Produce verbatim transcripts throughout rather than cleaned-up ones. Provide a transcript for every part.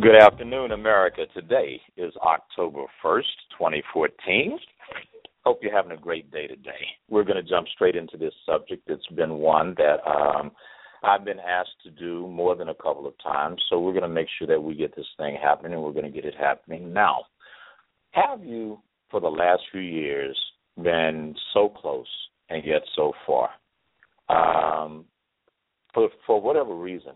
Good afternoon, America. Today is October first, twenty fourteen. Hope you're having a great day today. We're going to jump straight into this subject. It's been one that um, I've been asked to do more than a couple of times, so we're going to make sure that we get this thing happening, and we're going to get it happening now. Have you, for the last few years, been so close and yet so far? Um, for, for whatever reason,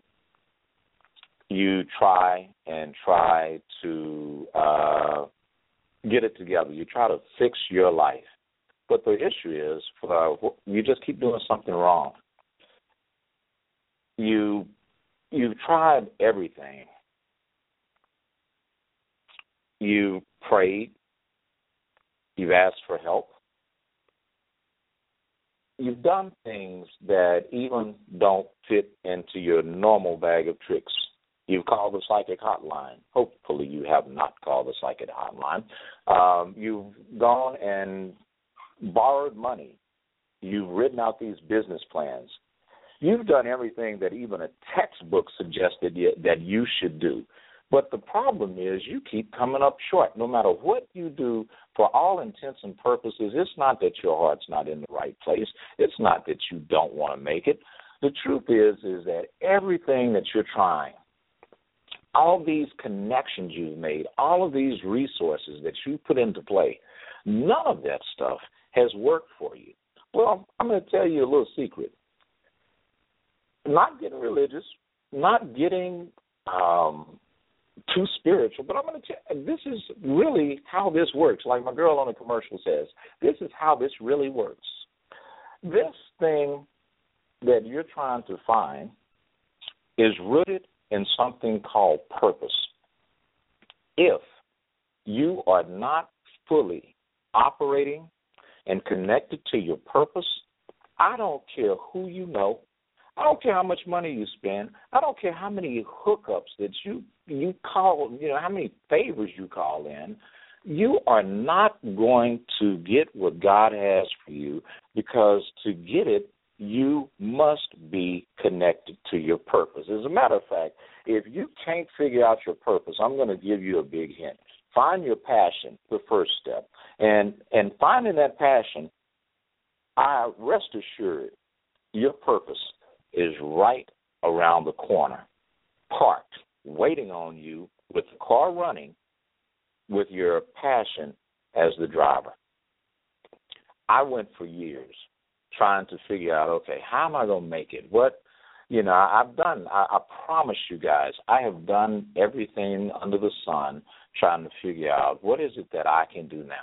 you try and try to uh, get it together. You try to fix your life. But the issue is uh, you just keep doing something wrong. You, you've tried everything. You've prayed. You've asked for help. You've done things that even don't fit into your normal bag of tricks. You've called the psychic hotline. Hopefully you have not called the psychic hotline. Um, you've gone and borrowed money. You've written out these business plans. You've done everything that even a textbook suggested that you should do. But the problem is you keep coming up short. No matter what you do, for all intents and purposes, it's not that your heart's not in the right place. It's not that you don't want to make it. The truth is is that everything that you're trying, all these connections you've made, all of these resources that you put into play, none of that stuff has worked for you. Well, I'm going to tell you a little secret. Not getting religious, not getting um, too spiritual, but I'm going to tell this is really how this works. Like my girl on the commercial says, this is how this really works. This thing that you're trying to find is rooted in something called purpose. If you are not fully operating and connected to your purpose, I don't care who you know, I don't care how much money you spend. I don't care how many hookups that you you call, you know, how many favors you call in. You are not going to get what God has for you, because to get it, you must be connected to your purpose. As a matter of fact, if you can't figure out your purpose, I'm going to give you a big hint. Find your passion, the first step. And, and finding that passion, I rest assured, your purpose is right around the corner, parked, waiting on you with the car running, with your passion as the driver. I went for years trying to figure out, okay, how am I going to make it? What, you know, I've done, I, I promise you guys, I have done everything under the sun trying to figure out what is it that I can do now.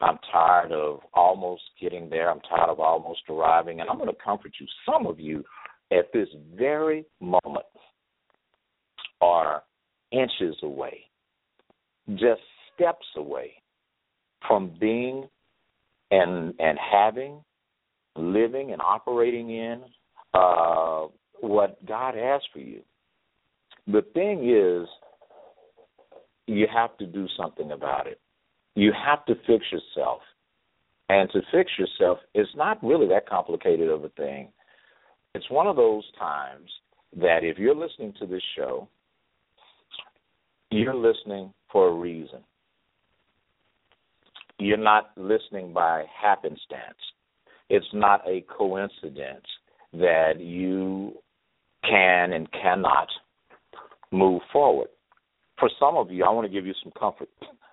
I'm tired of almost getting there. I'm tired of almost arriving. And I'm going to comfort you. Some of you at this very moment are inches away, just steps away from being and and having, living and operating in uh, what God has for you. The thing is, you have to do something about it. You have to fix yourself, and to fix yourself is not really that complicated of a thing. It's one of those times that if you're listening to this show, you're listening for a reason. You're not listening by happenstance. It's not a coincidence that you can and cannot move forward. For some of you, I want to give you some comfort.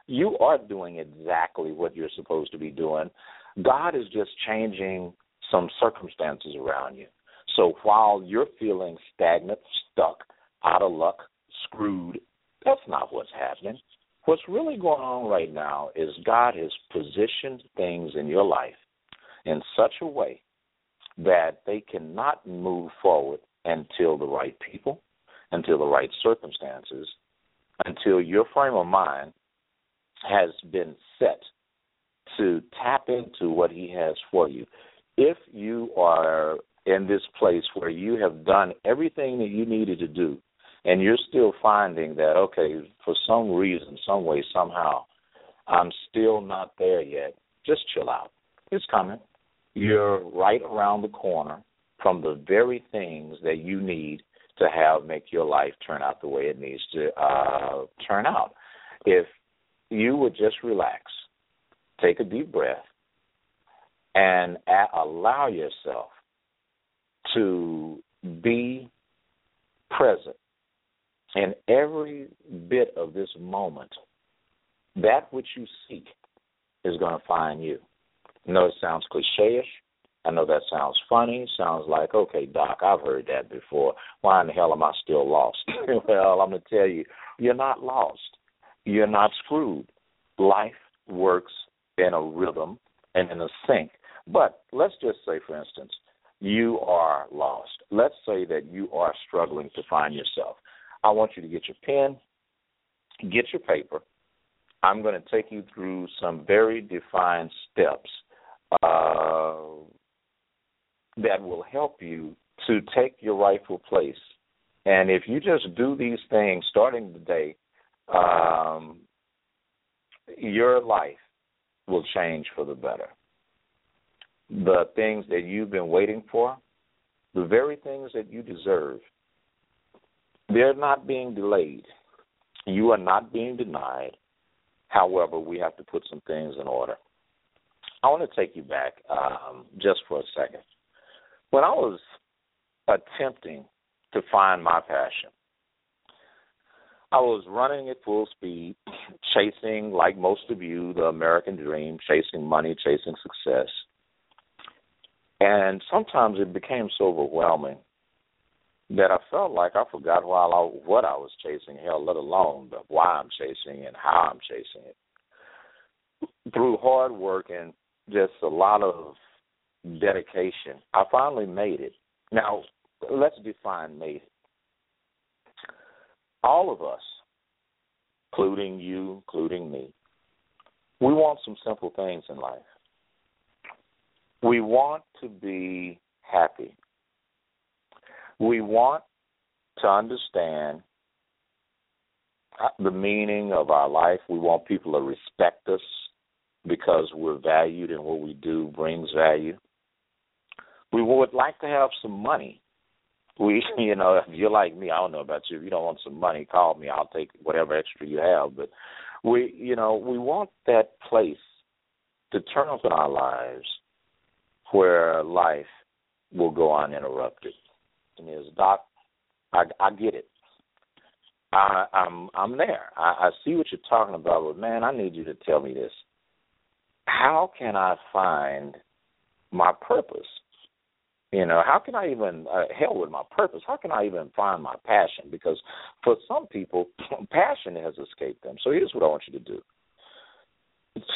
You are doing exactly what you're supposed to be doing. God is just changing some circumstances around you. So while you're feeling stagnant, stuck, out of luck, screwed, that's not what's happening. What's really going on right now is God has positioned things in your life in such a way that they cannot move forward until the right people, until the right circumstances, until your frame of mind has been set to tap into what he has for you. If you are in this place where you have done everything that you needed to do, and you're still finding that, okay, for some reason, some way, somehow, I'm still not there yet, just chill out. It's coming. You're right around the corner from the very things that you need to have make your life turn out the way it needs to uh, turn out. If you would just relax, take a deep breath, and a- allow yourself to be present in every bit of this moment, that which you seek is going to find you. I know it sounds cliche-ish. I know that sounds funny. Sounds like, okay, Doc, I've heard that before. Why in the hell am I still lost? Well, I'm going to tell you, you're not lost. You're not screwed. Life works in a rhythm and in a sync. But let's just say, for instance, you are lost. Let's say that you are struggling to find yourself. I want you to get your pen, get your paper. I'm going to take you through some very defined steps uh, that will help you to take your rightful place. And if you just do these things starting today, um, your life will change for the better. The things that you've been waiting for, the very things that you deserve, they're not being delayed. You are not being denied. However, we have to put some things in order. I want to take you back um, just for a second. When I was attempting to find my passion, I was running at full speed, chasing, like most of you, the American dream, chasing money, chasing success. And sometimes it became so overwhelming that I felt like I forgot why I, what I was chasing, hell, let alone the why I'm chasing and how I'm chasing it. Through hard work and just a lot of dedication, I finally made it. Now, let's define made it. All of us, including you, including me, we want some simple things in life. We want to be happy. We want to understand the meaning of our life. We want people to respect us because we're valued and what we do brings value. We would like to have some money. We, you know, if you're like me, I don't know about you. If you don't want some money, call me. I'll take whatever extra you have. But we, you know, we want that place to turn up in our lives where life will go uninterrupted. Is Doc, I, I get it. I, I'm I'm there. I, I see what you're talking about, but man, I need you to tell me this. How can I find my purpose? You know, how can I even uh, hell with my purpose? How can I even find my passion? Because for some people, passion has escaped them. So here's what I want you to do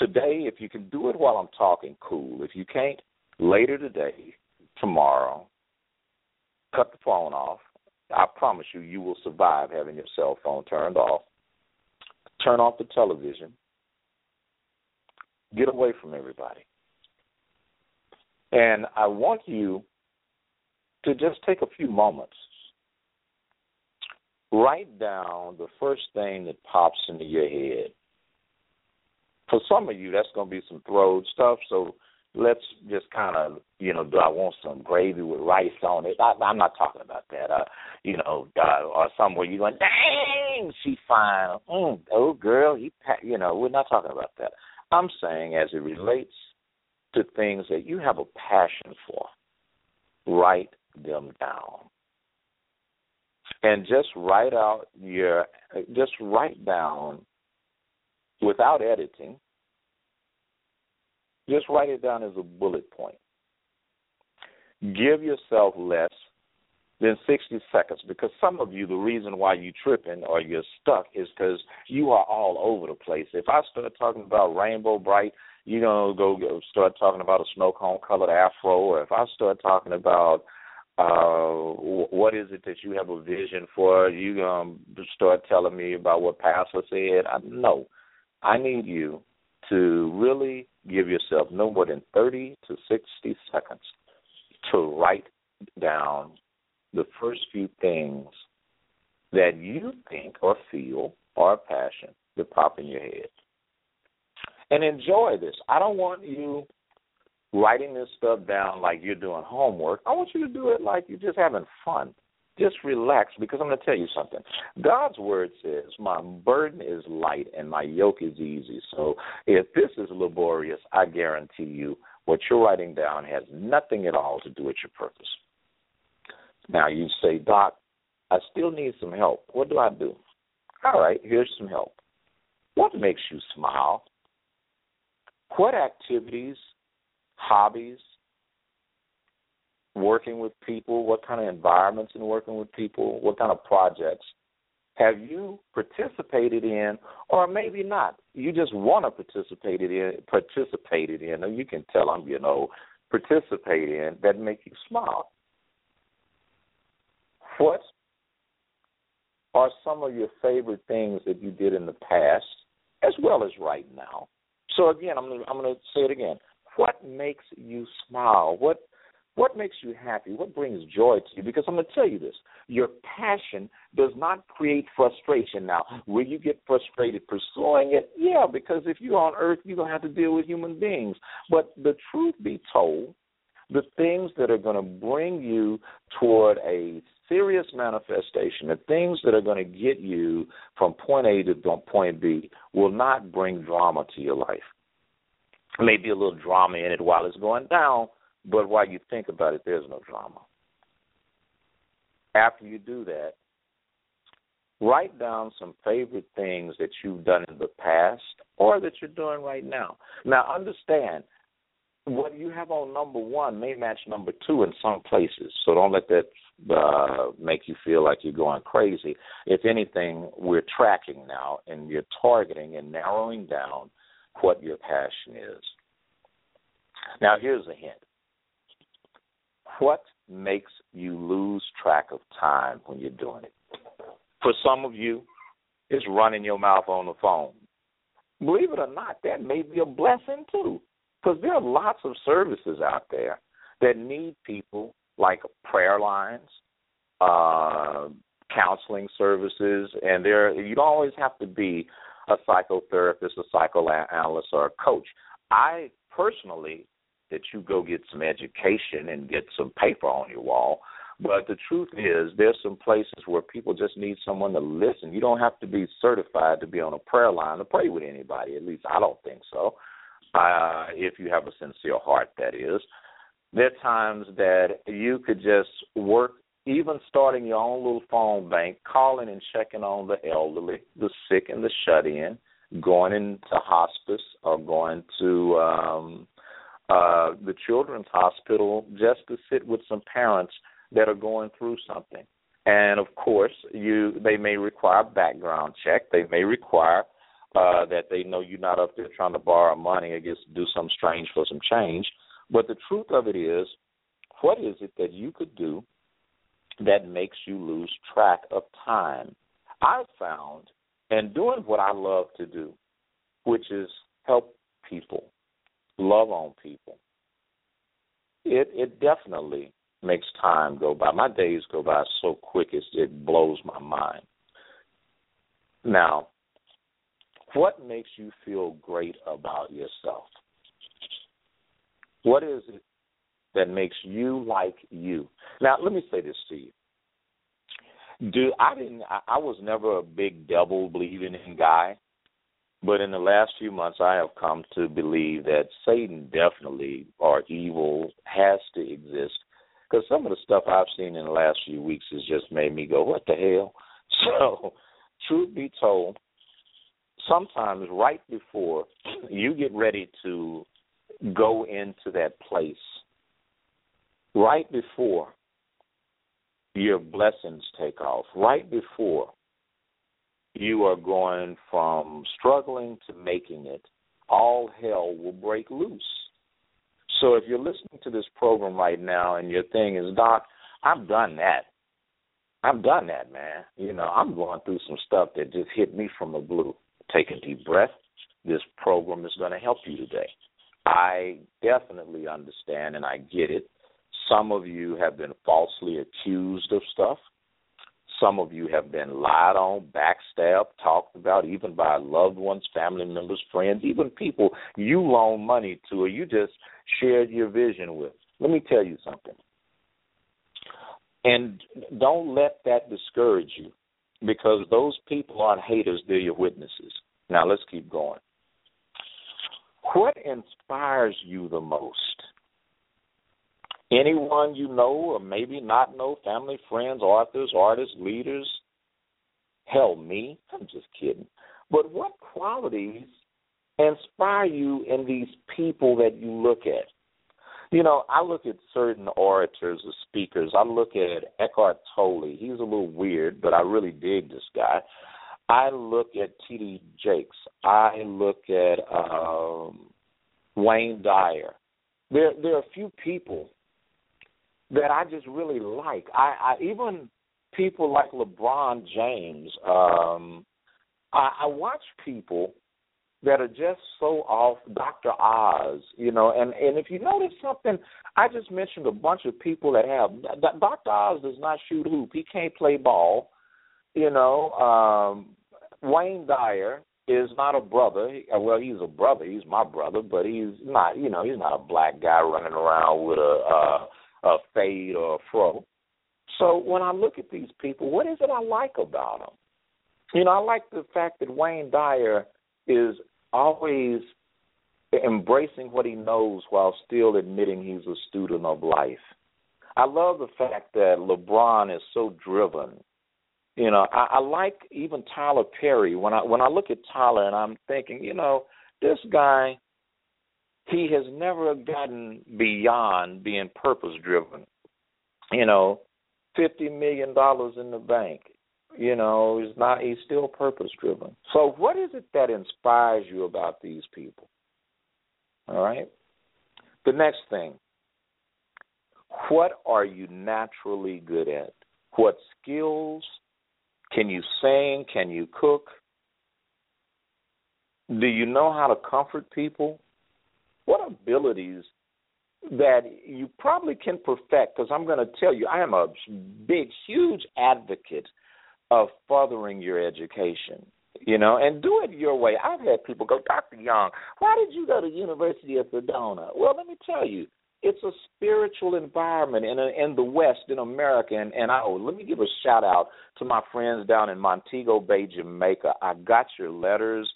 today. If you can do it while I'm talking, cool. If you can't, later today, tomorrow. Cut the phone off. I promise you, you will survive having your cell phone turned off. Turn off the television. Get away from everybody. And I want you to just take a few moments. Write down the first thing that pops into your head. For some of you, that's going to be some throat stuff, so let's just kind of, you know, do I want some gravy with rice on it? I, I'm not talking about that. Uh, you know, uh, or somewhere you're going, dang, she fine. Mm, oh, girl, he, you know, we're not talking about that. I'm saying as it relates to things that you have a passion for, write them down. And just write out your, just write down without editing. Just write it down as a bullet point. Give yourself less than sixty seconds, because some of you, the reason why you're tripping or you're stuck is because you are all over the place. If I start talking about rainbow bright, you know, go, go start talking about a snow cone colored afro, or if I start talking about uh, what is it that you have a vision for, you um, start telling me about what Pastor said. I, no, I need you to really give yourself no more than thirty to sixty seconds to write down the first few things that you think or feel or passion that pop in your head. And enjoy this. I don't want you writing this stuff down like you're doing homework. I want you to do it like you're just having fun. Just relax, because I'm going to tell you something. God's word says, my burden is light and my yoke is easy. So if this is laborious, I guarantee you what you're writing down has nothing at all to do with your purpose. Now you say, Doc, I still need some help. What do I do? All right, here's some help. What makes you smile? What activities, hobbies, working with people, what kind of environments in working with people, what kind of projects have you participated in, or maybe not? You just want to participate in, participated in, or you can tell them, you know, participate in, that make you smile. What are some of your favorite things that you did in the past as well as right now? So, again, I'm going to, I'm going to say it again. What makes you smile? What What makes you happy? What brings joy to you? Because I'm going to tell you this. Your passion does not create frustration. Now, will you get frustrated pursuing it? Yeah, because if you're on earth, you're going to have to deal with human beings. But the truth be told, the things that are going to bring you toward a serious manifestation, the things that are going to get you from point A to point B will not bring drama to your life. Maybe a little drama in it while it's going down, but while you think about it, there's no drama. After you do that, write down some favorite things that you've done in the past or that you're doing right now. Now, understand, what you have on number one may match number two in some places, so don't let that uh, make you feel like you're going crazy. If anything, we're tracking now, and you're targeting and narrowing down what your passion is. Now, here's a hint. What makes you lose track of time when you're doing it? For some of you, it's running your mouth on the phone. Believe it or not, that may be a blessing too, because there are lots of services out there that need people, like prayer lines, uh, counseling services, and there you don't always have to be a psychotherapist, a psychoanalyst, or a coach. I personally that you go get some education and get some paper on your wall. But the truth is, there's some places where people just need someone to listen. You don't have to be certified to be on a prayer line to pray with anybody. At least I don't think so, uh, if you have a sincere heart, that is. There are times that you could just work, even starting your own little phone bank, calling and checking on the elderly, the sick, and the shut-in, going into hospice or going to um, – Uh, the children's hospital, just to sit with some parents that are going through something. And, of course, you they may require background check. They may require uh, that they know you're not up there trying to borrow money or just do something strange for some change. But the truth of it is, what is it that you could do that makes you lose track of time? I found, and doing what I love to do, which is help people, love on people, It it definitely makes time go by. My days go by so quick, it's, it blows my mind. Now, what makes you feel great about yourself? What is it that makes you like you? Now, let me say this to you. Dude, I didn't. I, I was never a big devil believing in guy. But in the last few months, I have come to believe that Satan definitely, or evil, has to exist. Because some of the stuff I've seen in the last few weeks has just made me go, what the hell? So, truth be told, sometimes right before you get ready to go into that place, right before your blessings take off. Right before you are going from struggling to making it, all hell will break loose. So if you're listening to this program right now and your thing is, Doc, I've done that. I've done that, man. You know, I'm going through some stuff that just hit me from the blue. Take a deep breath. This program is going to help you today. I definitely understand and I get it. Some of you have been falsely accused of stuff. Some of you have been lied on, backstabbed, talked about, even by loved ones, family members, friends, even people you loan money to or you just shared your vision with. Let me tell you something. And don't let that discourage you, because those people aren't haters, they're your witnesses. Now, let's keep going. What inspires you the most? Anyone you know or maybe not know, family, friends, authors, artists, leaders, hell, me. I'm just kidding. But what qualities inspire you in these people that you look at? You know, I look at certain orators or speakers. I look at Eckhart Tolle. He's a little weird, but I really dig this guy. I look at T D Jakes. I look at um, Wayne Dyer. There, there are a few people that I just really like. I, I even people like LeBron James. Um, I, I watch people that are just so off. Doctor Oz, you know, and, and if you notice something, I just mentioned a bunch of people that have. Doctor Oz does not shoot hoop. He can't play ball. You know, um, Wayne Dyer is not a brother. Well, he's a brother. He's my brother, but he's not. You know, he's not a black guy running around with a. Uh, a fade or a fro. So when I look at these people, what is it I like about them? You know, I like the fact that Wayne Dyer is always embracing what he knows while still admitting he's a student of life. I love the fact that LeBron is so driven. You know, I, I like even Tyler Perry. When I when I look at Tyler and I'm thinking, you know, this guy, he has never gotten beyond being purpose-driven. You know, fifty million dollars in the bank. You know, he's not. He's still purpose-driven. So what is it that inspires you about these people? All right? The next thing, what are you naturally good at? What skills? Can you sing? Can you cook? Do you know how to comfort people? What abilities that you probably can perfect, because I'm going to tell you, I am a big, huge advocate of furthering your education, you know, and do it your way. I've had people go, Doctor Young, why did you go to University of Sedona? Well, let me tell you, it's a spiritual environment in, a, in the West, in America, and, and I, oh, let me give a shout-out to my friends down in Montego Bay, Jamaica. I got your letters.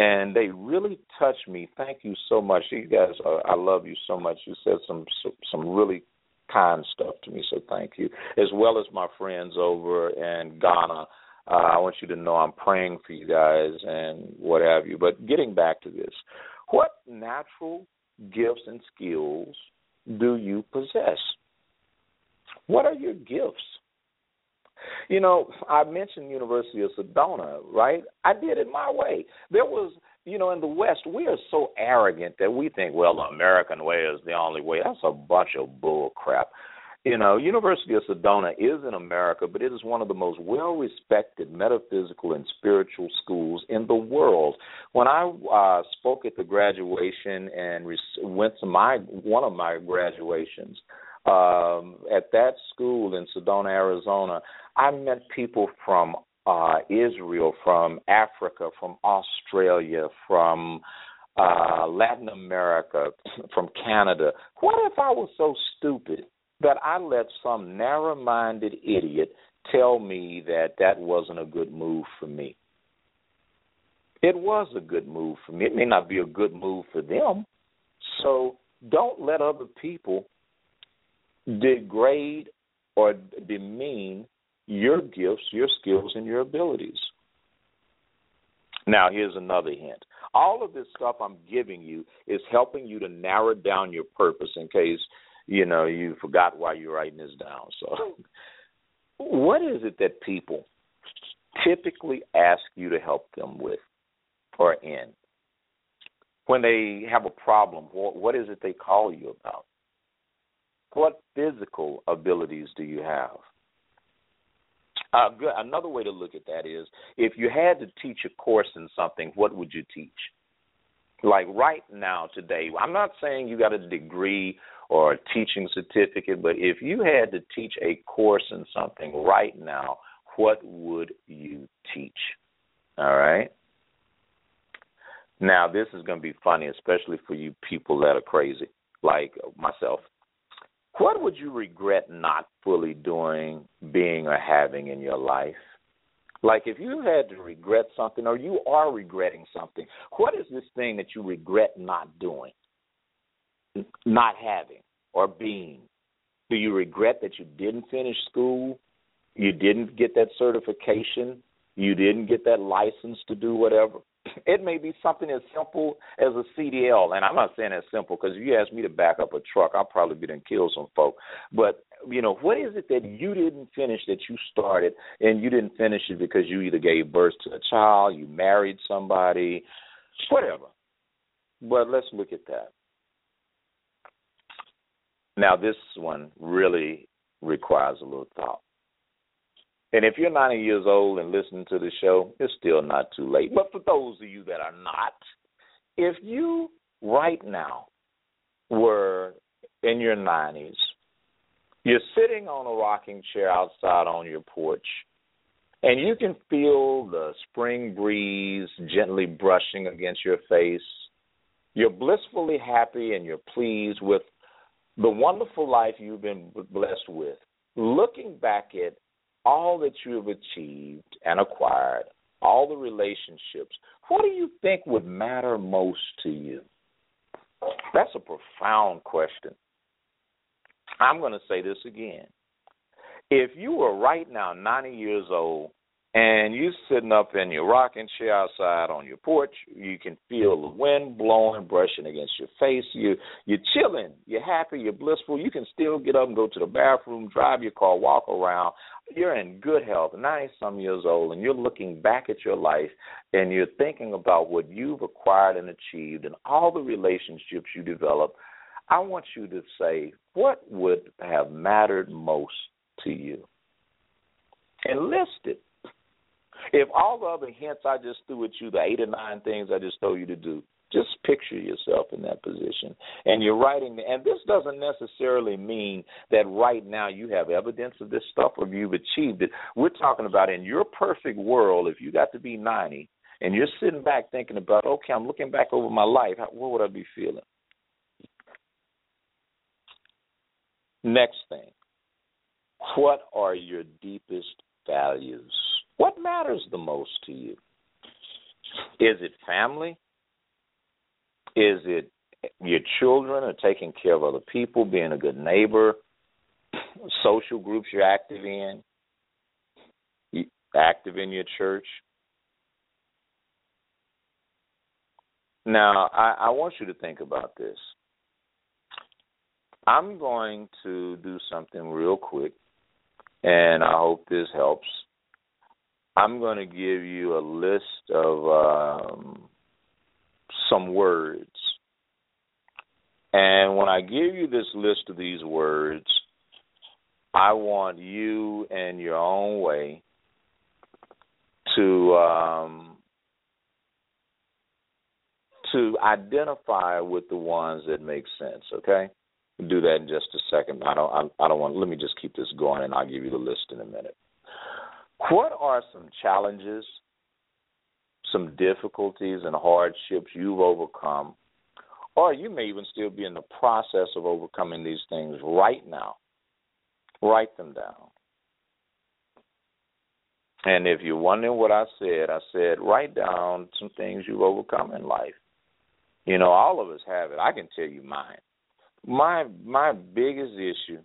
And they really touched me. Thank you so much. You guys, uh, I love you so much. You said some, some some really kind stuff to me, so thank you. As well as my friends over in Ghana, uh, I want you to know I'm praying for you guys and what have you. But getting back to this, what natural gifts and skills do you possess? What are your gifts? You know, I mentioned University of Sedona, right? I did it my way. There was, you know, in the West, we are so arrogant that we think, well, the American way is the only way. That's a bunch of bull crap. You know, University of Sedona is in America, but it is one of the most well-respected metaphysical and spiritual schools in the world. When I uh, spoke at the graduation and re- went to my one of my graduations, Um, at that school in Sedona, Arizona, I met people from uh, Israel, from Africa, from Australia, from uh, Latin America, from Canada. What if I was so stupid that I let some narrow-minded idiot tell me that that wasn't a good move for me? It was a good move for me. It may not be a good move for them. So don't let other people degrade or demean your gifts, your skills, and your abilities. Now, here's another hint. All of this stuff I'm giving you is helping you to narrow down your purpose in case, you know, you forgot why you're writing this down. So what is it that people typically ask you to help them with or in? When they have a problem, what is it they call you about? What physical abilities do you have? Uh, good. Another way to look at that is, if you had to teach a course in something, what would you teach? Like right now, today, I'm not saying you got a degree or a teaching certificate, but if you had to teach a course in something right now, what would you teach? All right? Now, this is going to be funny, especially for you people that are crazy, like myself. What would you regret not fully doing, being, or having in your life? Like if you had to regret something, or you are regretting something, what is this thing that you regret not doing, not having, or being? Do you regret that you didn't finish school, you didn't get that certification, you didn't get that license to do whatever? It may be something as simple as a C D L, and I'm not saying that's simple because if you ask me to back up a truck, I'll probably be done kill some folk. But, you know, what is it that you didn't finish that you started and you didn't finish it because you either gave birth to a child, you married somebody, whatever? But let's look at that. Now, this one really requires a little thought. And if you're ninety years old and listening to the show, it's still not too late. But for those of you that are not, if you right now were in your nineties, you're sitting on a rocking chair outside on your porch, and you can feel the spring breeze gently brushing against your face. You're blissfully happy and you're pleased with the wonderful life you've been blessed with. Looking back at all that you have achieved and acquired, all the relationships, what do you think would matter most to you? That's a profound question. I'm going to say this again. If you were right now ninety years old and you're sitting up in your rocking chair outside on your porch, you can feel the wind blowing, brushing against your face, you, you're chilling, you're happy, you're blissful, you can still get up and go to the bathroom, drive your car, walk around. You're in good health, ninety-some years old, and you're looking back at your life and you're thinking about what you've acquired and achieved and all the relationships you developed. I want you to say, what would have mattered most to you? And list it. If all the other hints I just threw at you, the eight or nine things I just told you to do, just picture yourself in that position. And you're writing, and this doesn't necessarily mean that right now you have evidence of this stuff or you've achieved it. We're talking about in your perfect world, if you got to be ninety and you're sitting back thinking about, okay, I'm looking back over my life, how, what would I be feeling? Next thing, what are your deepest values? What matters the most to you? Is it family? Is it your children, or taking care of other people, being a good neighbor, social groups you're active in, active in your church? Now, I, I want you to think about this. I'm going to do something real quick, and I hope this helps. I'm going to give you a list of... Um, some words. And when I give you this list of these words, I want you in your own way to um, to identify with the ones that make sense, okay? We'll do that in just a second. I don't I, I don't want let me just keep this going and I'll give you the list in a minute. What are some challenges, some difficulties and hardships you've overcome, or you may even still be in the process of overcoming these things right now? Write them down. And if you're wondering what I said, I said write down some things you've overcome in life. You know, all of us have it. I can tell you mine. My, my biggest issue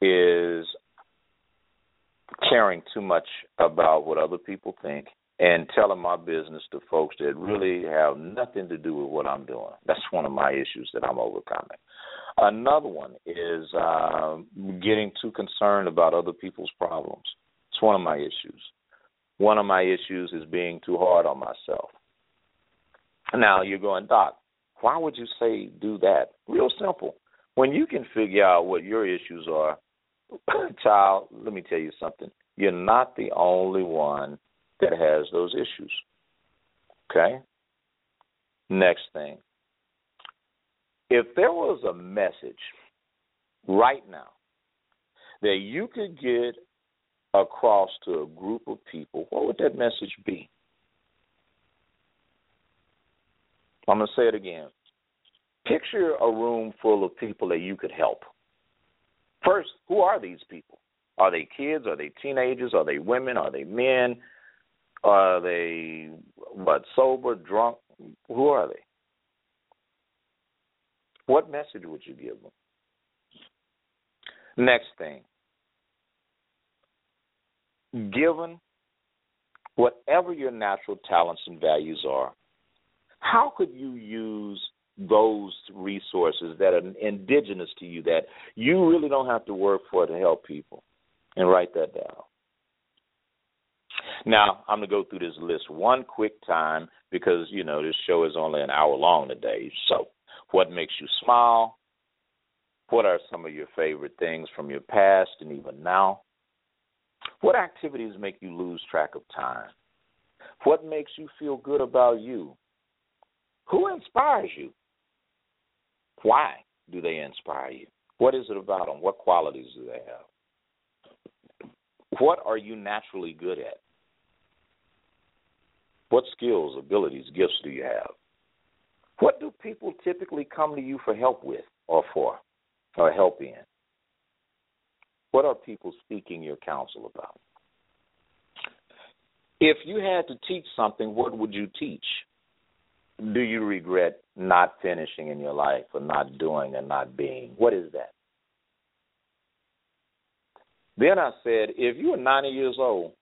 is caring too much about what other people think and telling my business to folks that really have nothing to do with what I'm doing. That's one of my issues that I'm overcoming. Another one is uh, getting too concerned about other people's problems. It's one of my issues. One of my issues is being too hard on myself. Now you're going, Doc, why would you say do that? Real simple. When you can figure out what your issues are, child, let me tell you something. You're not the only one that has those issues. Okay? Next thing. If there was a message right now that you could get across to a group of people, what would that message be? I'm going to say it again. Picture a room full of people that you could help. First, who are these people? Are they kids? Are they teenagers? Are they women? Are they men? Are they what, sober, drunk? Who are they? What message would you give them? Next thing. Given whatever your natural talents and values are, how could you use those resources that are indigenous to you that you really don't have to work for to help people? And write that down. Now, I'm going to go through this list one quick time because, you know, this show is only an hour long today. So what makes you smile? What are some of your favorite things from your past and even now? What activities make you lose track of time? What makes you feel good about you? Who inspires you? Why do they inspire you? What is it about them? What qualities do they have? What are you naturally good at? What skills, abilities, gifts do you have? What do people typically come to you for help with or for or help in? What are people seeking your counsel about? If you had to teach something, what would you teach? Do you regret not finishing in your life or not doing and not being? What is that? Then I said, if you are ninety years old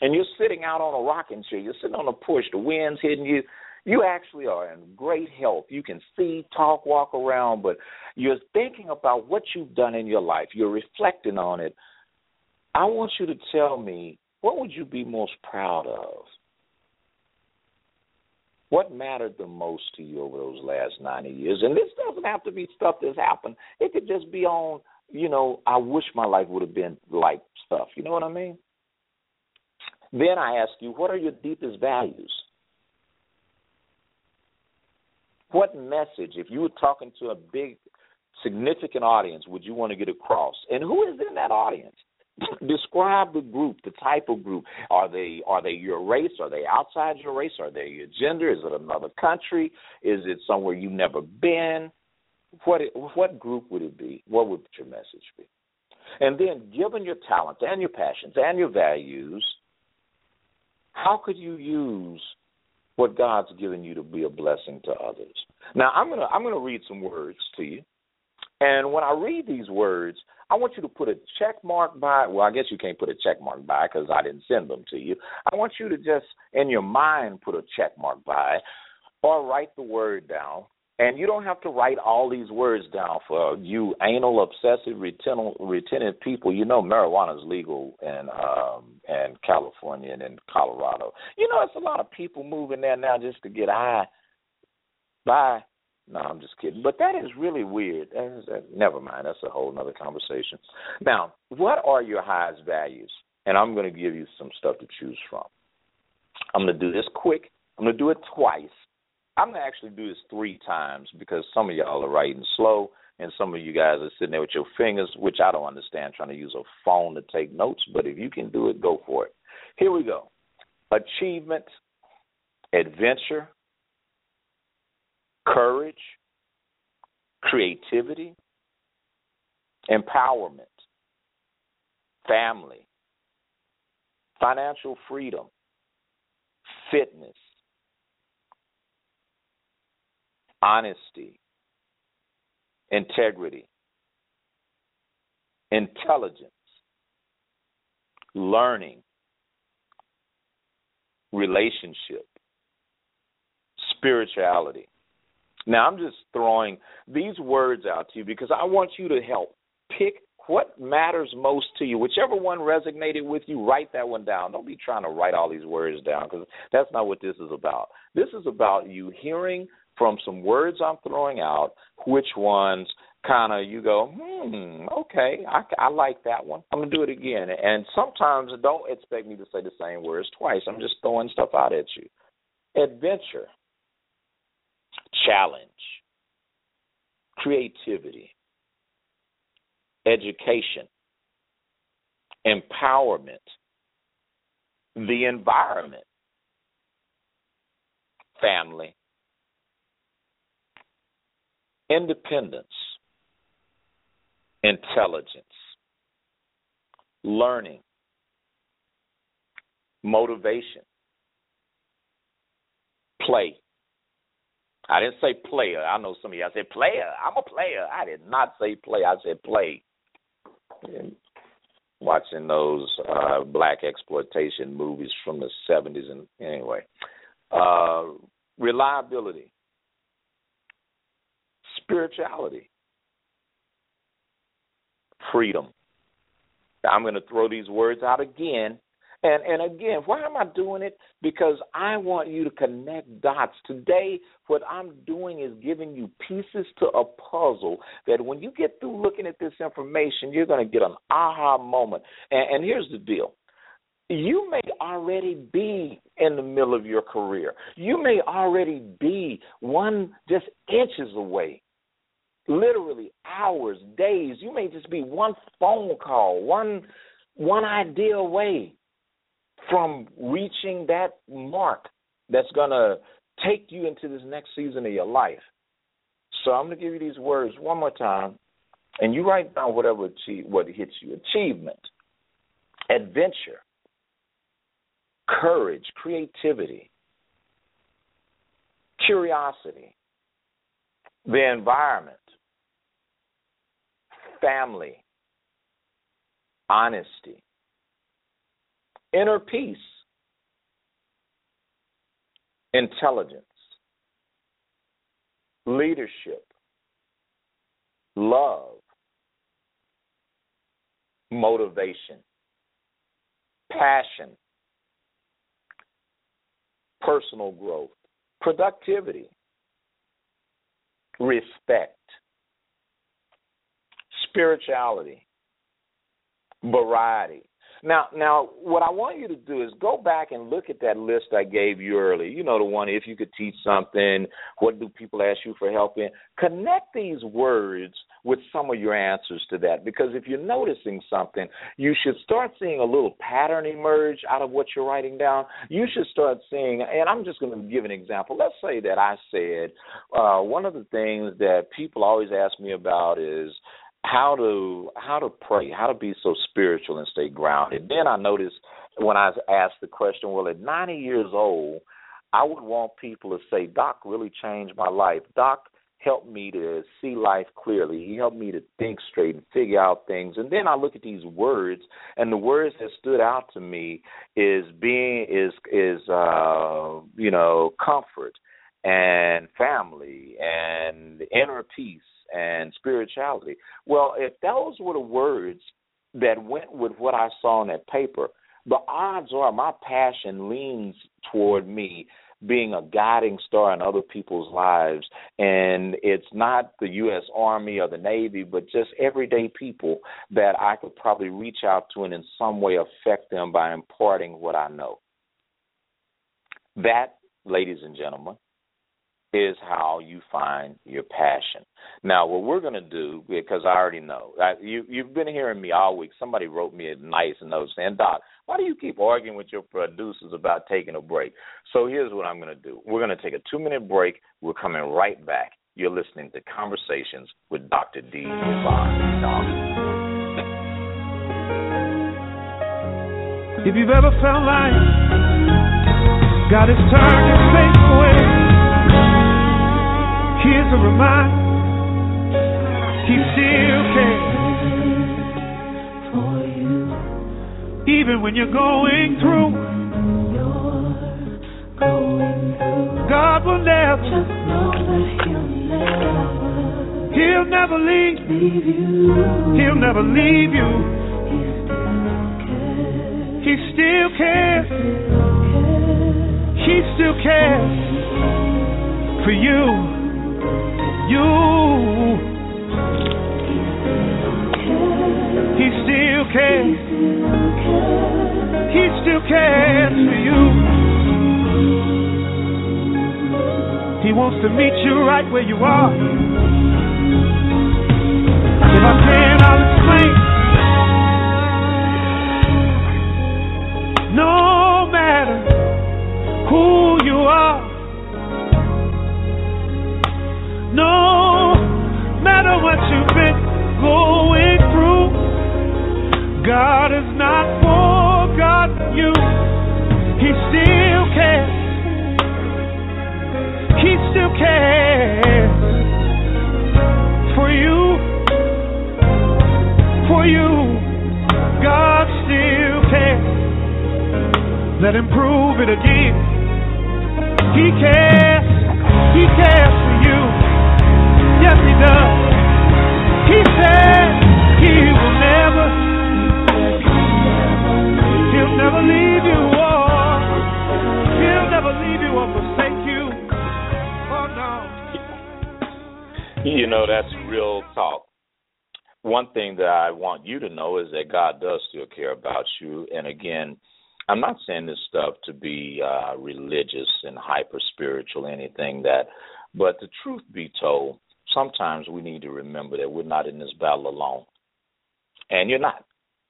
and you're sitting out on a rocking chair, you're sitting on a porch, the wind's hitting you, you actually are in great health. You can see, talk, walk around, but you're thinking about what you've done in your life. You're reflecting on it. I want you to tell me, what would you be most proud of? What mattered the most to you over those last ninety years? And this doesn't have to be stuff that's happened. It could just be on, you know, I wish my life would have been like stuff. You know what I mean? Then I ask you, what are your deepest values? What message, if you were talking to a big, significant audience, would you want to get across? And who is in that audience? Describe the group, the type of group. Are they are they your race? Are they outside your race? Are they your gender? Is it another country? Is it somewhere you've never been? What it, what group would it be? What would your message be? And then, given your talent and your passions and your values, how could you use what God's given you to be a blessing to others? Now, I'm gonna I'm gonna read some words to you. And when I read these words, I want you to put a check mark by. Well, I guess you can't put a check mark by because I didn't send them to you. I want you to just, in your mind, put a check mark by or write the word down. And you don't have to write all these words down for you anal, obsessive, retentive, retentive people. You know marijuana is legal in, um, in California and in Colorado. You know, it's a lot of people moving there now just to get high. Bye. No, I'm just kidding. But that is really weird. That is, that, never mind. That's a whole other conversation. Now, what are your highest values? And I'm going to give you some stuff to choose from. I'm going to do this quick. I'm going to do it twice. I'm going to actually do this three times because some of y'all are writing slow and some of you guys are sitting there with your fingers, which I don't understand, trying to use a phone to take notes. But if you can do it, go for it. Here we go. Achievement, adventure, courage, creativity, empowerment, family, financial freedom, fitness, honesty, integrity, intelligence, learning, relationship, spirituality, Now, I'm just throwing these words out to you because I want you to help pick what matters most to you. Whichever one resonated with you, write that one down. Don't be trying to write all these words down because that's not what this is about. This is about you hearing from some words I'm throwing out, which ones kind of you go, hmm, okay, I, I like that one. I'm going to do it again. And sometimes don't expect me to say the same words twice. I'm just throwing stuff out at you. Adventure, challenge, creativity, education, empowerment, the environment, family, independence, intelligence, learning, motivation, play. I didn't say player. I know some of y'all said player. I'm a player. I did not say play. I said play. And watching those uh, black exploitation movies from the seventies, and anyway, uh, reliability, spirituality, freedom. I'm going to throw these words out again. And and again, why am I doing it? Because I want you to connect dots. Today, what I'm doing is giving you pieces to a puzzle that when you get through looking at this information, you're going to get an aha moment. And, and here's the deal. You may already be in the middle of your career. You may already be one just inches away. Literally hours, days. You may just be one phone call, one one idea away from reaching that mark that's going to take you into this next season of your life. So I'm going to give you these words one more time, and you write down whatever achieve, what hits you. Achievement, adventure, courage, creativity, curiosity, the environment, family, honesty, inner peace, intelligence, leadership, love, motivation, passion, personal growth, productivity, respect, spirituality, variety. Now, now, what I want you to do is go back and look at that list I gave you earlier. You know, the one, if you could teach something, what do people ask you for help in? Connect these words with some of your answers to that, because if you're noticing something, you should start seeing a little pattern emerge out of what you're writing down. You should start seeing, and I'm just going to give an example. Let's say that I said uh, one of the things that people always ask me about is, How to how to pray, how to be so spiritual and stay grounded. Then I noticed when I was asked the question, well, at ninety years old, I would want people to say, Doc really changed my life. Doc helped me to see life clearly. He helped me to think straight and figure out things. And then I look at these words, and the words that stood out to me is being is is uh, you know comfort and family and inner peace and spirituality. Well, if those were the words that went with what I saw on that paper, the odds are my passion leans toward me being a guiding star in other people's lives. And it's not the U S Army or the Navy, but just everyday people that I could probably reach out to and in some way affect them by imparting what I know. That, ladies and gentlemen, is how you find your passion. Now, what we're going to do, because I already know, I, you, you've been hearing me all week. Somebody wrote me a nice note saying, Doc, why do you keep arguing with your producers about taking a break? So here's what I'm going to do. We're going to take a two-minute break. We're coming right back. You're listening to Conversations with Doctor D Ivan Young. If you've ever felt like God has turned your face away, here's a reminder, He still cares for you. Even when you're going through, you're going through. God will never. Just know that He'll never leave, leave you. He'll never leave you. He still cares. He still cares for you. You. He still cares. He still cares for you. He wants to meet you right where you are. If I can, I'll explain. No matter who you are, no matter what you've been going through, God has not forgotten you. He still cares. He still cares for you. For you, God still cares. Let him prove it again. He cares. He cares for you. Yes, he does. He says he will never, he'll never leave you or he'll never leave you or forsake you. Oh no. You know, that's real talk. One thing that I want you to know is that God does still care about you. And again, I'm not saying this stuff to be uh, religious and hyper-spiritual, anything that, but the truth be told, sometimes we need to remember that we're not in this battle alone. And you're not.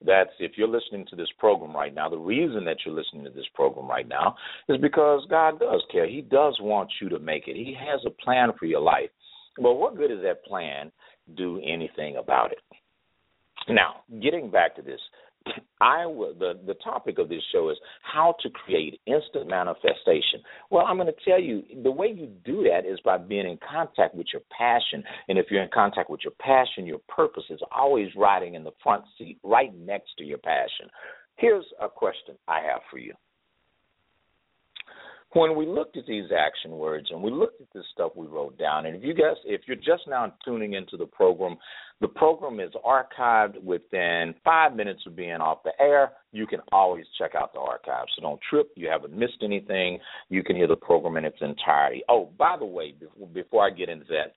That's, if you're listening to this program right now, the reason that you're listening to this program right now is because God does care. He does want you to make it. He has a plan for your life. But what good is that plan? Do anything about it. Now, getting back to this, I will, the, the topic of this show is how to create instant manifestation. Well, I'm going to tell you, the way you do that is by being in contact with your passion. And if you're in contact with your passion, your purpose is always riding in the front seat right next to your passion. Here's a question I have for you. When we looked at these action words and we looked at this stuff we wrote down, and if you guys, if you're just now tuning into the program, the program is archived within five minutes of being off the air. You can always check out the archive, so don't trip. You haven't missed anything. You can hear the program in its entirety. Oh, by the way, before I get into that,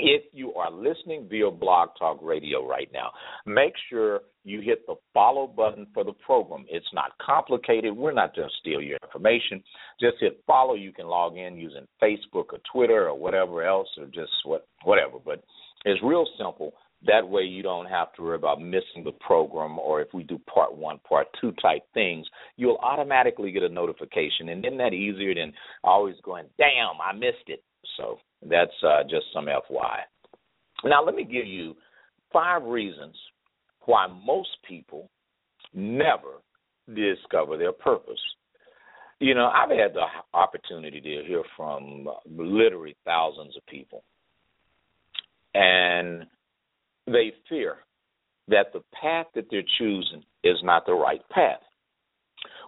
if you are listening via Blog Talk Radio right now, make sure you hit the follow button for the program. It's not complicated. We're not going to steal your information. Just hit follow. You can log in using Facebook or Twitter or whatever else or just what, whatever. But it's real simple. That way you don't have to worry about missing the program or if we do part one, part two type things, you'll automatically get a notification. And isn't that easier than always going, damn, I missed it? So that's uh, just some F Y I. Now, let me give you five reasons why most people never discover their purpose. You know, I've had the opportunity to hear from literally thousands of people, and they fear that the path that they're choosing is not the right path.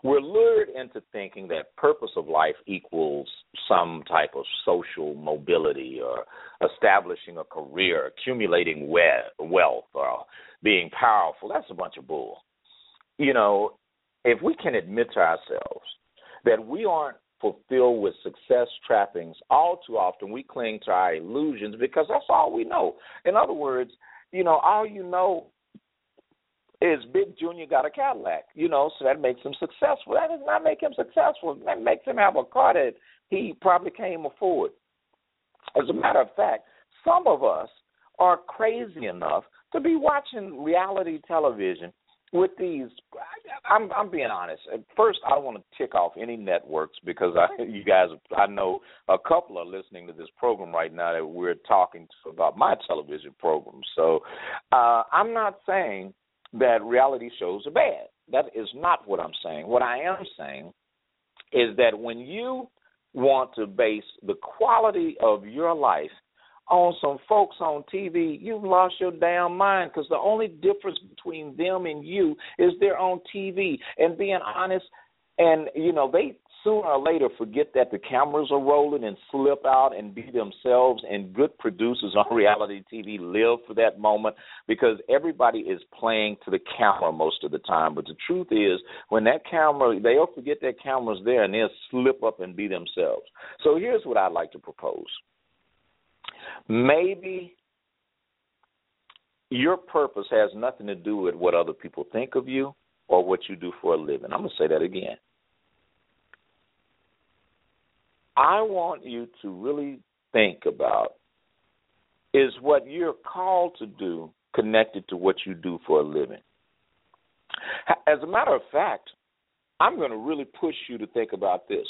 We're lured into thinking that purpose of life equals some type of social mobility or establishing a career, accumulating we- wealth, or being powerful. That's a bunch of bull. You know, if we can admit to ourselves that we aren't fulfilled with success trappings, all too often we cling to our illusions because that's all we know. In other words, you know, all you know is Big Junior got a Cadillac, you know, so that makes him successful. That does not make him successful. That makes him have a car that he probably can't afford. As a matter of fact, some of us are crazy enough to be watching reality television with these. I'm, I'm being honest. First, I don't want to tick off any networks because I, you guys, I know a couple are listening to this program right now that we're talking to about my television program. So uh, I'm not saying that reality shows are bad. That is not what I'm saying. What I am saying is that when you want to base the quality of your life on some folks on T V, you've lost your damn mind because the only difference between them and you is they're on T V. And being honest, and, you know, they sooner or later forget that the cameras are rolling and slip out and be themselves, and good producers on reality T V live for that moment because everybody is playing to the camera most of the time. But the truth is, when that camera, they'll forget that camera's there and they'll slip up and be themselves. So here's what I'd like to propose. Maybe your purpose has nothing to do with what other people think of you or what you do for a living. I'm going to say that again. I want you to really think about, is what you're called to do connected to what you do for a living? As a matter of fact, I'm going to really push you to think about this.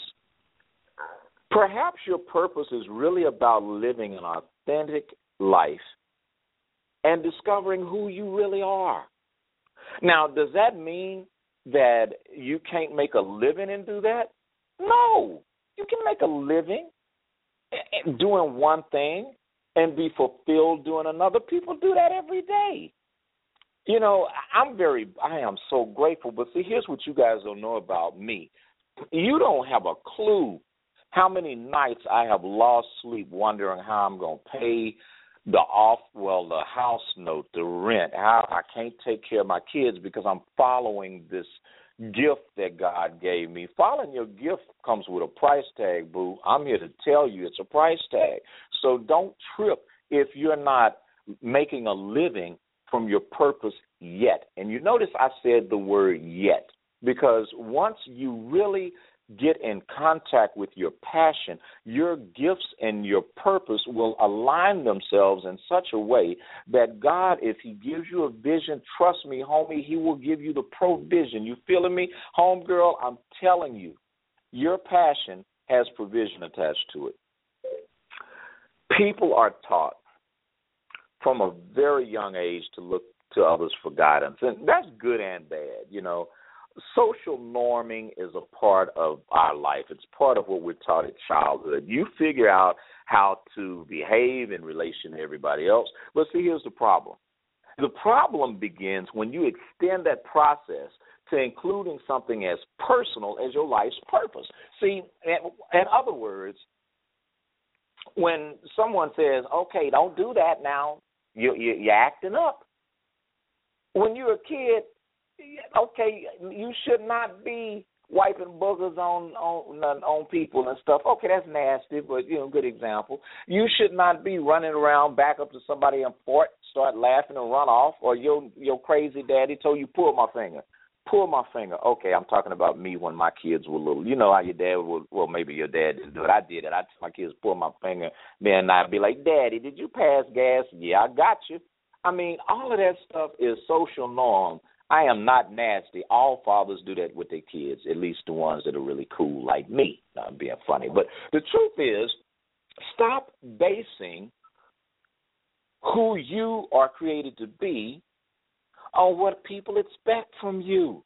Perhaps your purpose is really about living an authentic life and discovering who you really are. Now, does that mean that you can't make a living and do that? No. You can make a living doing one thing and be fulfilled doing another. People do that every day. You know, I'm very, I am so grateful. But see, here's what you guys don't know about me. You don't have a clue how many nights I have lost sleep wondering how I'm going to pay the off, well, the house note, the rent, how I can't take care of my kids because I'm following this gift that God gave me. Following your gift comes with a price tag, boo. I'm here to tell you it's a price tag. So don't trip if you're not making a living from your purpose yet. And you notice I said the word yet, because once you really get in contact with your passion, your gifts and your purpose will align themselves in such a way that God, if he gives you a vision, trust me, homie, he will give you the provision. You feeling me? Homegirl, I'm telling you, your passion has provision attached to it. People are taught from a very young age to look to others for guidance, and that's good and bad, you know. Social norming is a part of our life. It's part of what we're taught at childhood. You figure out how to behave in relation to everybody else. But see, here's the problem. The problem begins when you extend that process to including something as personal as your life's purpose. See, in other words, when someone says, okay, don't do that now, you're, you're acting up. When you're a kid, okay, you should not be wiping boogers on, on on people and stuff. Okay, that's nasty, but, you know, good example. You should not be running around back up to somebody and fort, start laughing and run off, or your, your crazy daddy told you, pull my finger. Pull my finger. Okay, I'm talking about me when my kids were little. You know how your dad would, well, maybe your dad didn't do it. I did it. I told my kids, pull my finger. Then I'd be like, Daddy, did you pass gas? Yeah, I got you. I mean, all of that stuff is social norm. I am not nasty. All fathers do that with their kids, at least the ones that are really cool like me. I'm being funny. But the truth is, stop basing who you are created to be on what people expect from you,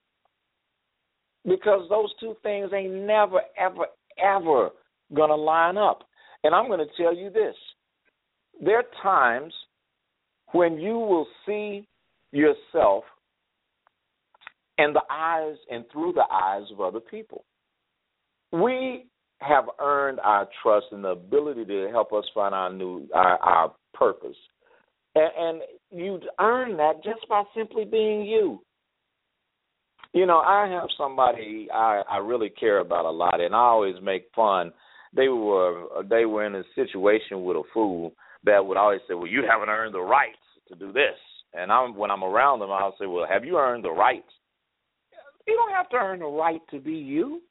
because those two things ain't never, ever, ever going to line up. And I'm going to tell you this. There are times when you will see yourself and the eyes and through the eyes of other people. We have earned our trust and the ability to help us find our new our, our purpose. And, and you earn that just by simply being you. You know, I have somebody I, I really care about a lot, and I always make fun. They were they were in a situation with a fool that would always say, well, you haven't earned the right to do this. And I'm, when I'm around them, I'll say, well, have you earned the right? You don't have to earn the right to be you.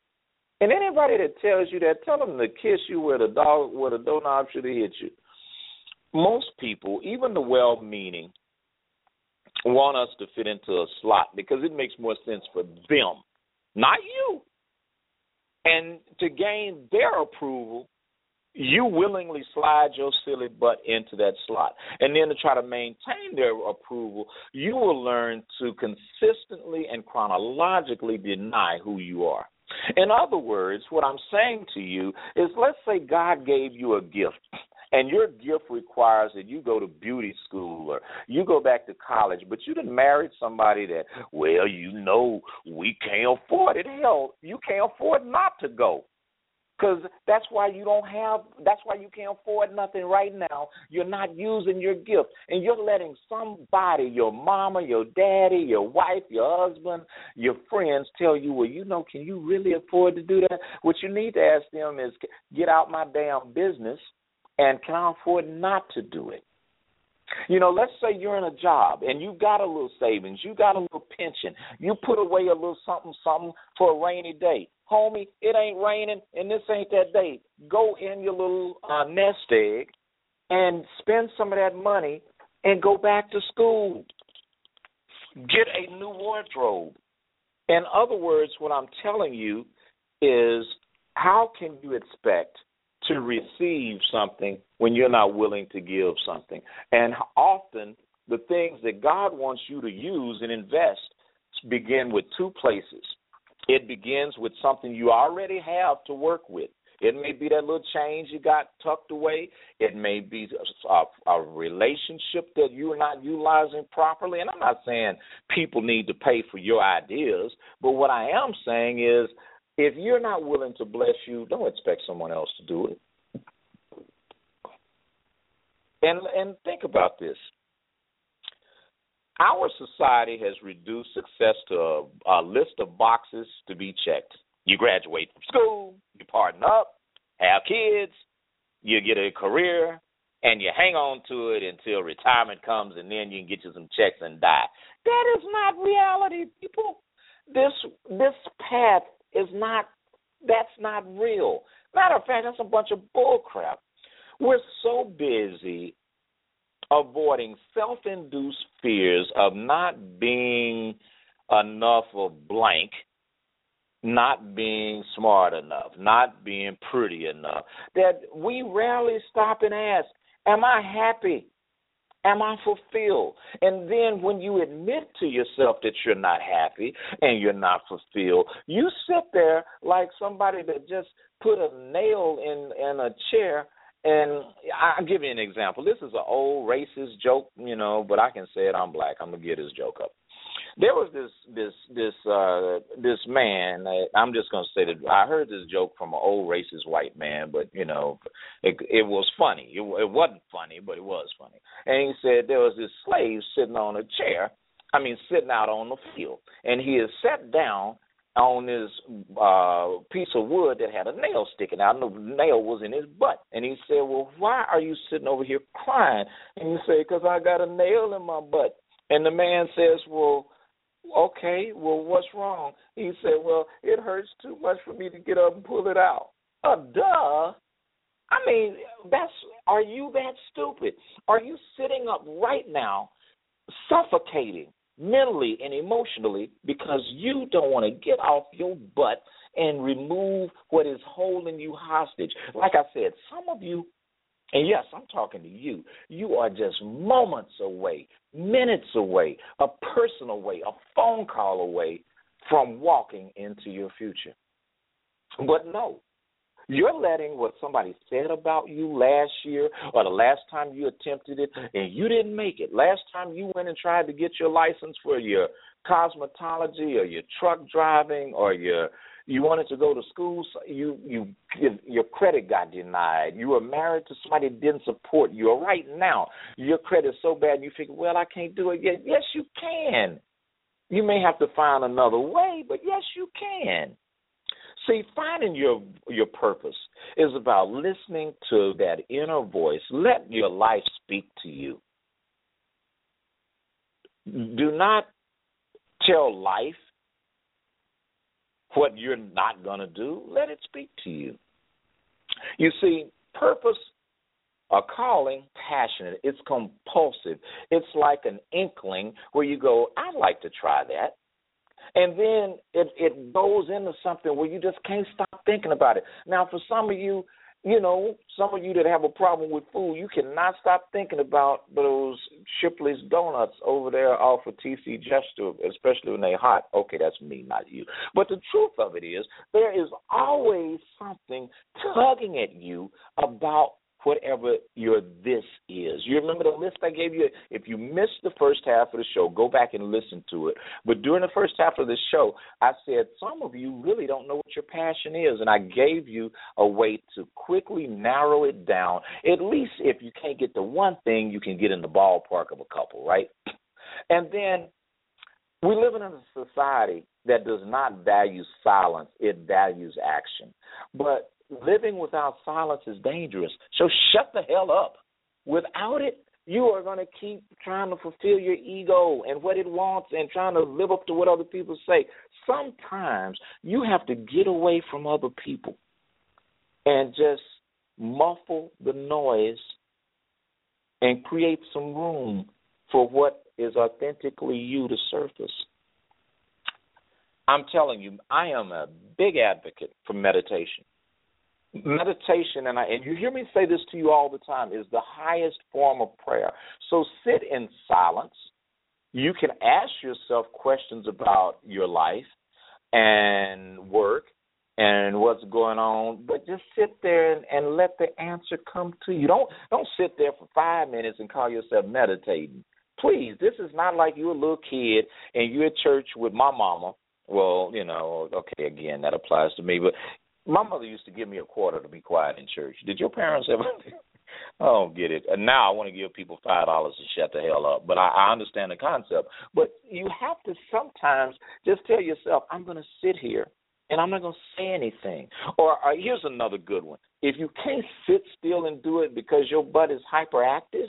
And anybody that tells you that, tell them to kiss you where the dog, where the doorknob should have hit you. Most people, even the well-meaning, want us to fit into a slot because it makes more sense for them, not you. And to gain their approval, you willingly slide your silly butt into that slot. And then to try to maintain their approval, you will learn to consistently and chronologically deny who you are. In other words, what I'm saying to you is, let's say God gave you a gift and your gift requires that you go to beauty school or you go back to college, but you done married somebody that, well, you know, we can't afford it. Hell, you can't afford not to go. Because that's why you don't have, that's why you can't afford nothing right now. You're not using your gift. And you're letting somebody, your mama, your daddy, your wife, your husband, your friends tell you, well, you know, can you really afford to do that? What you need to ask them is, get out my damn business, and can I afford not to do it? You know, let's say you're in a job and you got a little savings, you got a little pension, you put away a little something, something for a rainy day. Homie, it ain't raining and this ain't that day. Go in your little uh, nest egg and spend some of that money and go back to school. Get a new wardrobe. In other words, what I'm telling you is, how can you expect to receive something when you're not willing to give something? And often the things that God wants you to use and invest begin with two places. It begins with something you already have to work with. It may be that little change you got tucked away. It may be a, a relationship that you're not utilizing properly. And I'm not saying people need to pay for your ideas, but what I am saying is, if you're not willing to bless you, don't expect someone else to do it. And and think about this. Our society has reduced success to a, a list of boxes to be checked. You graduate from school, you partner up, have kids, you get a career, and you hang on to it until retirement comes, and then you can get you some checks and die. That is not reality, people. This this path is not, that's not real. Matter of fact, that's a bunch of bull crap. We're so busy avoiding self-induced fears of not being enough of blank, not being smart enough, not being pretty enough, that we rarely stop and ask, am I happy? Am I fulfilled? And then when you admit to yourself that you're not happy and you're not fulfilled, you sit there like somebody that just put a nail in, in a chair. And I'll give you an example. This is an old racist joke, you know, but I can say it. I'm black. I'm going to get this joke up. There was this this this uh, this man. I'm just going to say that I heard this joke from an old racist white man, but, you know, it, it was funny. It, it wasn't funny, but it was funny. And he said there was this slave sitting on a chair, I mean, sitting out on the field, and he had sat down on this uh, piece of wood that had a nail sticking out, and the nail was in his butt. And he said, well, why are you sitting over here crying? And he said, because I got a nail in my butt. And the man says, well, okay, well, what's wrong? He said, well, it hurts too much for me to get up and pull it out. Uh, duh. I mean, that's, are you that stupid? Are you sitting up right now suffocating mentally and emotionally because you don't want to get off your butt and remove what is holding you hostage? Like I said, some of you, and yes, I'm talking to you, you are just moments away, minutes away, a person away, a phone call away from walking into your future. But no, you're letting what somebody said about you last year or the last time you attempted it and you didn't make it. Last time you went and tried to get your license for your cosmetology or your truck driving or your you wanted to go to school, you, you your credit got denied. You were married to somebody that didn't support you. Or right now, your credit is so bad you figure, well, I can't do it yet. Yes, you can. You may have to find another way, but yes, you can. See, finding your your purpose is about listening to that inner voice. Let your life speak to you. Do not tell life what you're not going to do. Let it speak to you. You see, purpose, a calling, passionate. It's compulsive. It's like an inkling where you go, I'd like to try that. And then it, it goes into something where you just can't stop thinking about it. Now, for some of you, you know, some of you that have a problem with food, you cannot stop thinking about those Shipley's donuts over there off of T C Gesture, especially when they're hot. Okay, that's me, not you. But the truth of it is, there is always something tugging at you about whatever your this is. You remember the list I gave you? If you missed the first half of the show, go back and listen to it. But during the first half of the show, I said some of you really don't know what your passion is, and I gave you a way to quickly narrow it down. At least if you can't get to one thing, you can get in the ballpark of a couple, right? And then we live in a society that does not value silence. It values action. But living without silence is dangerous. So shut the hell up. Without it, you are going to keep trying to fulfill your ego and what it wants and trying to live up to what other people say. Sometimes you have to get away from other people and just muffle the noise and create some room for what is authentically you to surface. I'm telling you, I am a big advocate for meditation. Meditation, and, I, and you hear me say this to you all the time, is the highest form of prayer. So sit in silence. You can ask yourself questions about your life and work and what's going on, but just sit there and, and let the answer come to you. Don't don't sit there for five minutes and call yourself meditating. Please, this is not like you're a little kid and you're at church with my mama. Well, you know, okay, again, that applies to me, but my mother used to give me a quarter to be quiet in church. Did your parents ever? I don't get it. And now I want to give people five dollars to shut the hell up, but I, I understand the concept. But you have to sometimes just tell yourself, I'm going to sit here, and I'm not going to say anything. Or, or here's another good one. If you can't sit still and do it because your butt is hyperactive,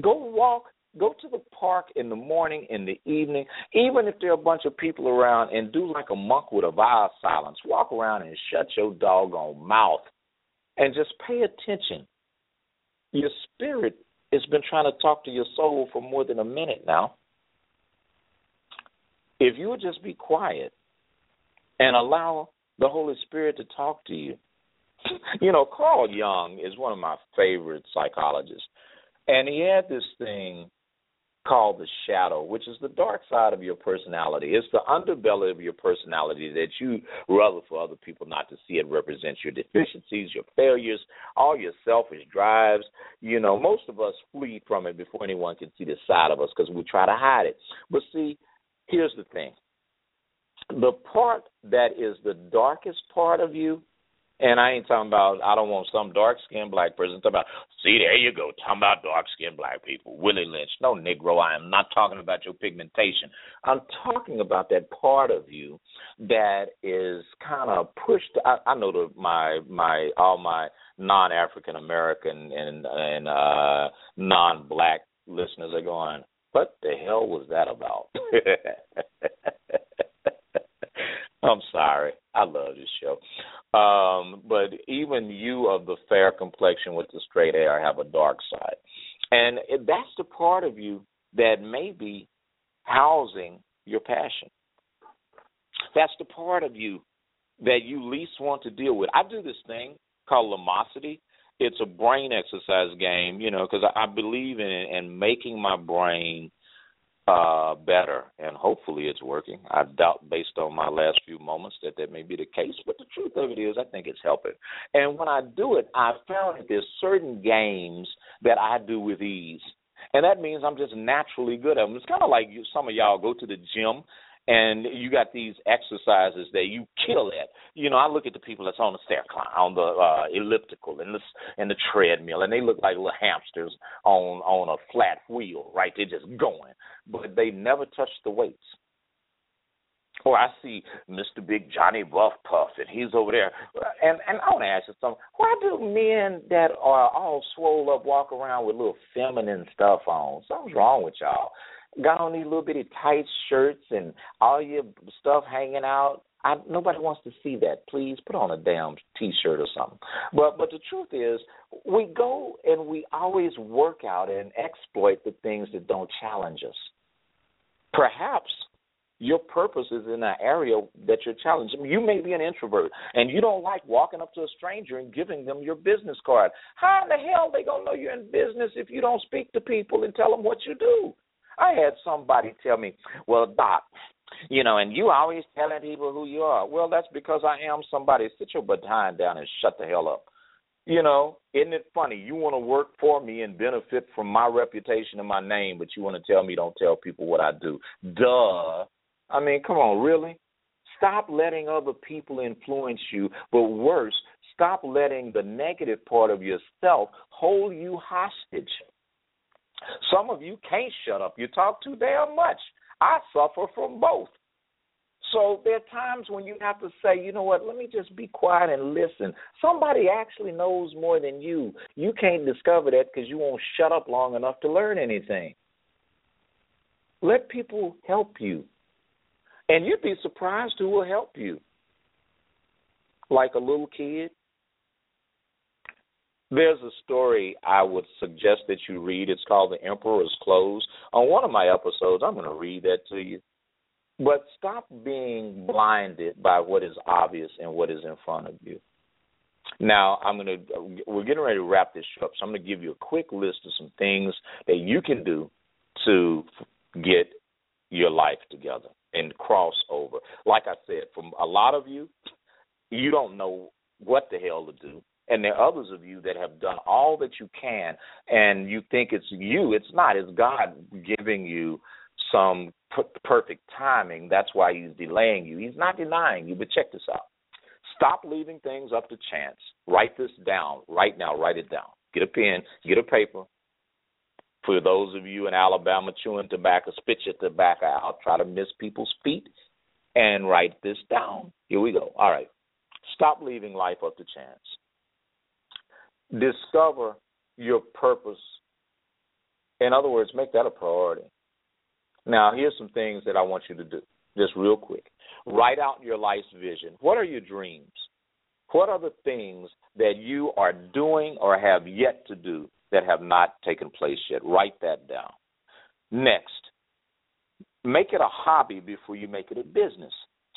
go walk. Go to the park in the morning, in the evening, even if there are a bunch of people around, and do like a monk with a vow of silence. Walk around and shut your doggone mouth and just pay attention. Your spirit has been trying to talk to your soul for more than a minute now. If you would just be quiet and allow the Holy Spirit to talk to you. You know, Carl Jung is one of my favorite psychologists, and he had this thing called the shadow, which is the dark side of your personality. It's the underbelly of your personality that you rather for other people not to see. It represents your deficiencies, your failures, all your selfish drives. You know, most of us flee from it before anyone can see the side of us because we try to hide it. But see, here's the thing. The part that is the darkest part of you, and I ain't talking about, I don't want some dark-skinned black person. I'm talking about, see, there you go, talking about dark-skinned black people. Willie Lynch, no Negro, I am not talking about your pigmentation. I'm talking about that part of you that is kind of pushed. I, I know the, my my all my non-African-American and, and uh, non-black listeners are going, what the hell was that about? I'm sorry. I love this show. Um, but even you of the fair complexion with the straight hair have a dark side. And that's the part of you that may be housing your passion. That's the part of you that you least want to deal with. I do this thing called Lamosity. It's a brain exercise game, you know, because I believe in it and making my brain Uh, better, and hopefully it's working. I doubt, based on my last few moments, that that may be the case, but the truth of it is I think it's helping. And when I do it, I found that there's certain games that I do with ease, and that means I'm just naturally good at them. It's kind of like you, some of y'all go to the gym, and you got these exercises that you kill at. You know, I look at the people that's on the stair climb, on the uh, elliptical, and the and the treadmill, and they look like little hamsters on on a flat wheel, right? They're just going, but they never touch the weights. Or I see Mister Big Johnny Buff Puff, and he's over there. And and I want to ask you something. Why do men that are all swole up walk around with little feminine stuff on? Something's wrong with y'all. Got on these little bitty tight shirts and all your stuff hanging out. I, nobody wants to see that. Please put on a damn T-shirt or something. But but the truth is, we go and we always work out and exploit the things that don't challenge us. Perhaps your purpose is in an area that you're challenged. I mean, you may be an introvert, and you don't like walking up to a stranger and giving them your business card. How in the hell are they going to know you're in business if you don't speak to people and tell them what you do? I had somebody tell me, well, Doc, you know, and you always telling people who you are. Well, that's because I am somebody. Sit your behind down and shut the hell up. You know, isn't it funny? You want to work for me and benefit from my reputation and my name, but you want to tell me don't tell people what I do. Duh. I mean, come on, really? Stop letting other people influence you, but worse, stop letting the negative part of yourself hold you hostage. Some of you can't shut up. You talk too damn much. I suffer from both. So there are times when you have to say, you know what, let me just be quiet and listen. Somebody actually knows more than you. You can't discover that because you won't shut up long enough to learn anything. Let people help you. And you'd be surprised who will help you. Like a little kid. There's a story I would suggest that you read. It's called The Emperor's Clothes. On one of my episodes, I'm going to read that to you. But stop being blinded by what is obvious and what is in front of you. Now, I'm going to, we're getting ready to wrap this up, so I'm going to give you a quick list of some things that you can do to get your life together and cross over. Like I said, from a lot of you, you don't know what the hell to do. And there are others of you that have done all that you can, and you think it's you. It's not. It's God giving you some per- perfect timing. That's why he's delaying you. He's not denying you, but check this out. Stop leaving things up to chance. Write this down right now. Write it down. Get a pen. Get a paper. For those of you in Alabama chewing tobacco, spit your tobacco out. Try to miss people's feet and write this down. Here we go. All right. Stop leaving life up to chance. Discover your purpose. In other words, make that a priority. Now, here's some things that I want you to do, just real quick. Write out your life's vision. What are your dreams? What are the things that you are doing or have yet to do that have not taken place yet? Write that down. Next, make it a hobby before you make it a business.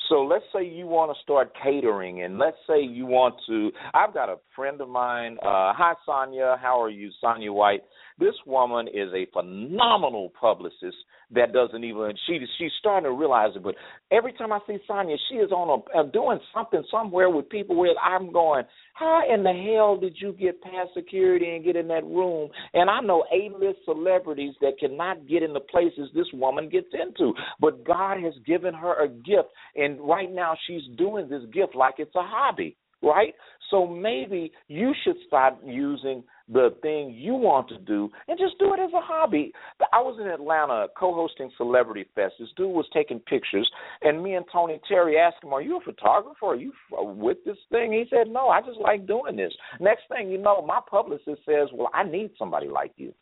So let's say you want to start catering, and let's say you want to – I've got a friend of mine. Uh, hi, Sonia. How are you, Sonia White? This woman is a phenomenal publicist that doesn't even – she she's starting to realize it, but every time I see Sonia, she is on a, doing something somewhere with people where I'm going, how in the hell did you get past security and get in that room? And I know A-list celebrities that cannot get in the places this woman gets into, but God has given her a gift, and right now she's doing this gift like it's a hobby, right? So maybe you should start using the thing you want to do and just do it as a hobby. I was in Atlanta co-hosting Celebrity Fest. This dude was taking pictures, and me and Tony Terry asked him, are you a photographer? Are you with this thing? He said, no, I just like doing this. Next thing you know, my publicist says, well, I need somebody like you.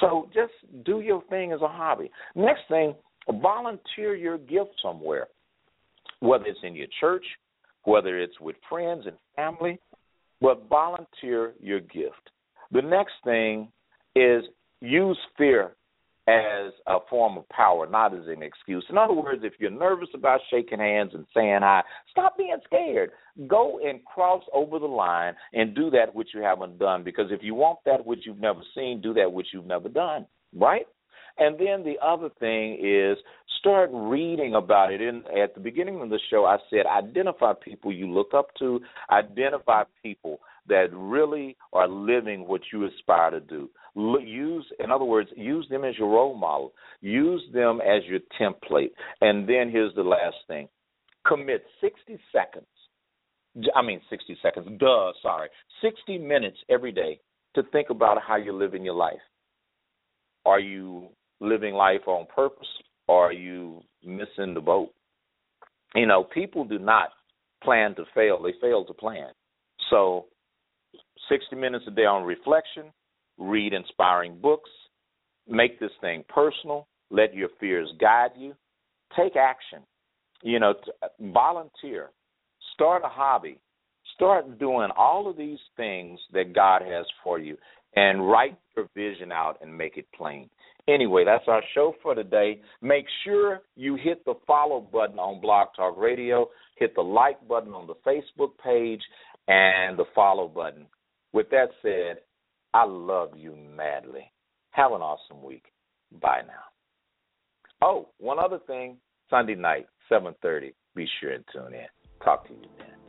So just do your thing as a hobby. Next thing, volunteer your gift somewhere. Whether it's in your church, whether it's with friends and family, but volunteer your gift. The next thing is use fear as a form of power, not as an excuse. In other words, if you're nervous about shaking hands and saying hi, stop being scared. Go and cross over the line and do that which you haven't done, because if you want that which you've never seen, do that which you've never done, right? And then the other thing is start reading about it. And at the beginning of the show, I said identify people you look up to, identify people that really are living what you aspire to do. Use, in other words, use them as your role model. Use them as your template. And then here's the last thing. Commit sixty seconds. I mean sixty seconds. Duh, sorry. sixty minutes every day to think about how you're living your life. Are you living life on purpose, or are you missing the boat? You know, people do not plan to fail. They fail to plan. So sixty minutes a day on reflection, read inspiring books, make this thing personal, let your fears guide you, take action, you know, t- volunteer, start a hobby, start doing all of these things that God has for you, and write your vision out and make it plain. Anyway, that's our show for today. Make sure you hit the follow button on Blog Talk Radio, hit the like button on the Facebook page, and the follow button. With that said, I love you madly. Have an awesome week. Bye now. Oh, one other thing, Sunday night, seven thirty. Be sure and tune in. Talk to you then.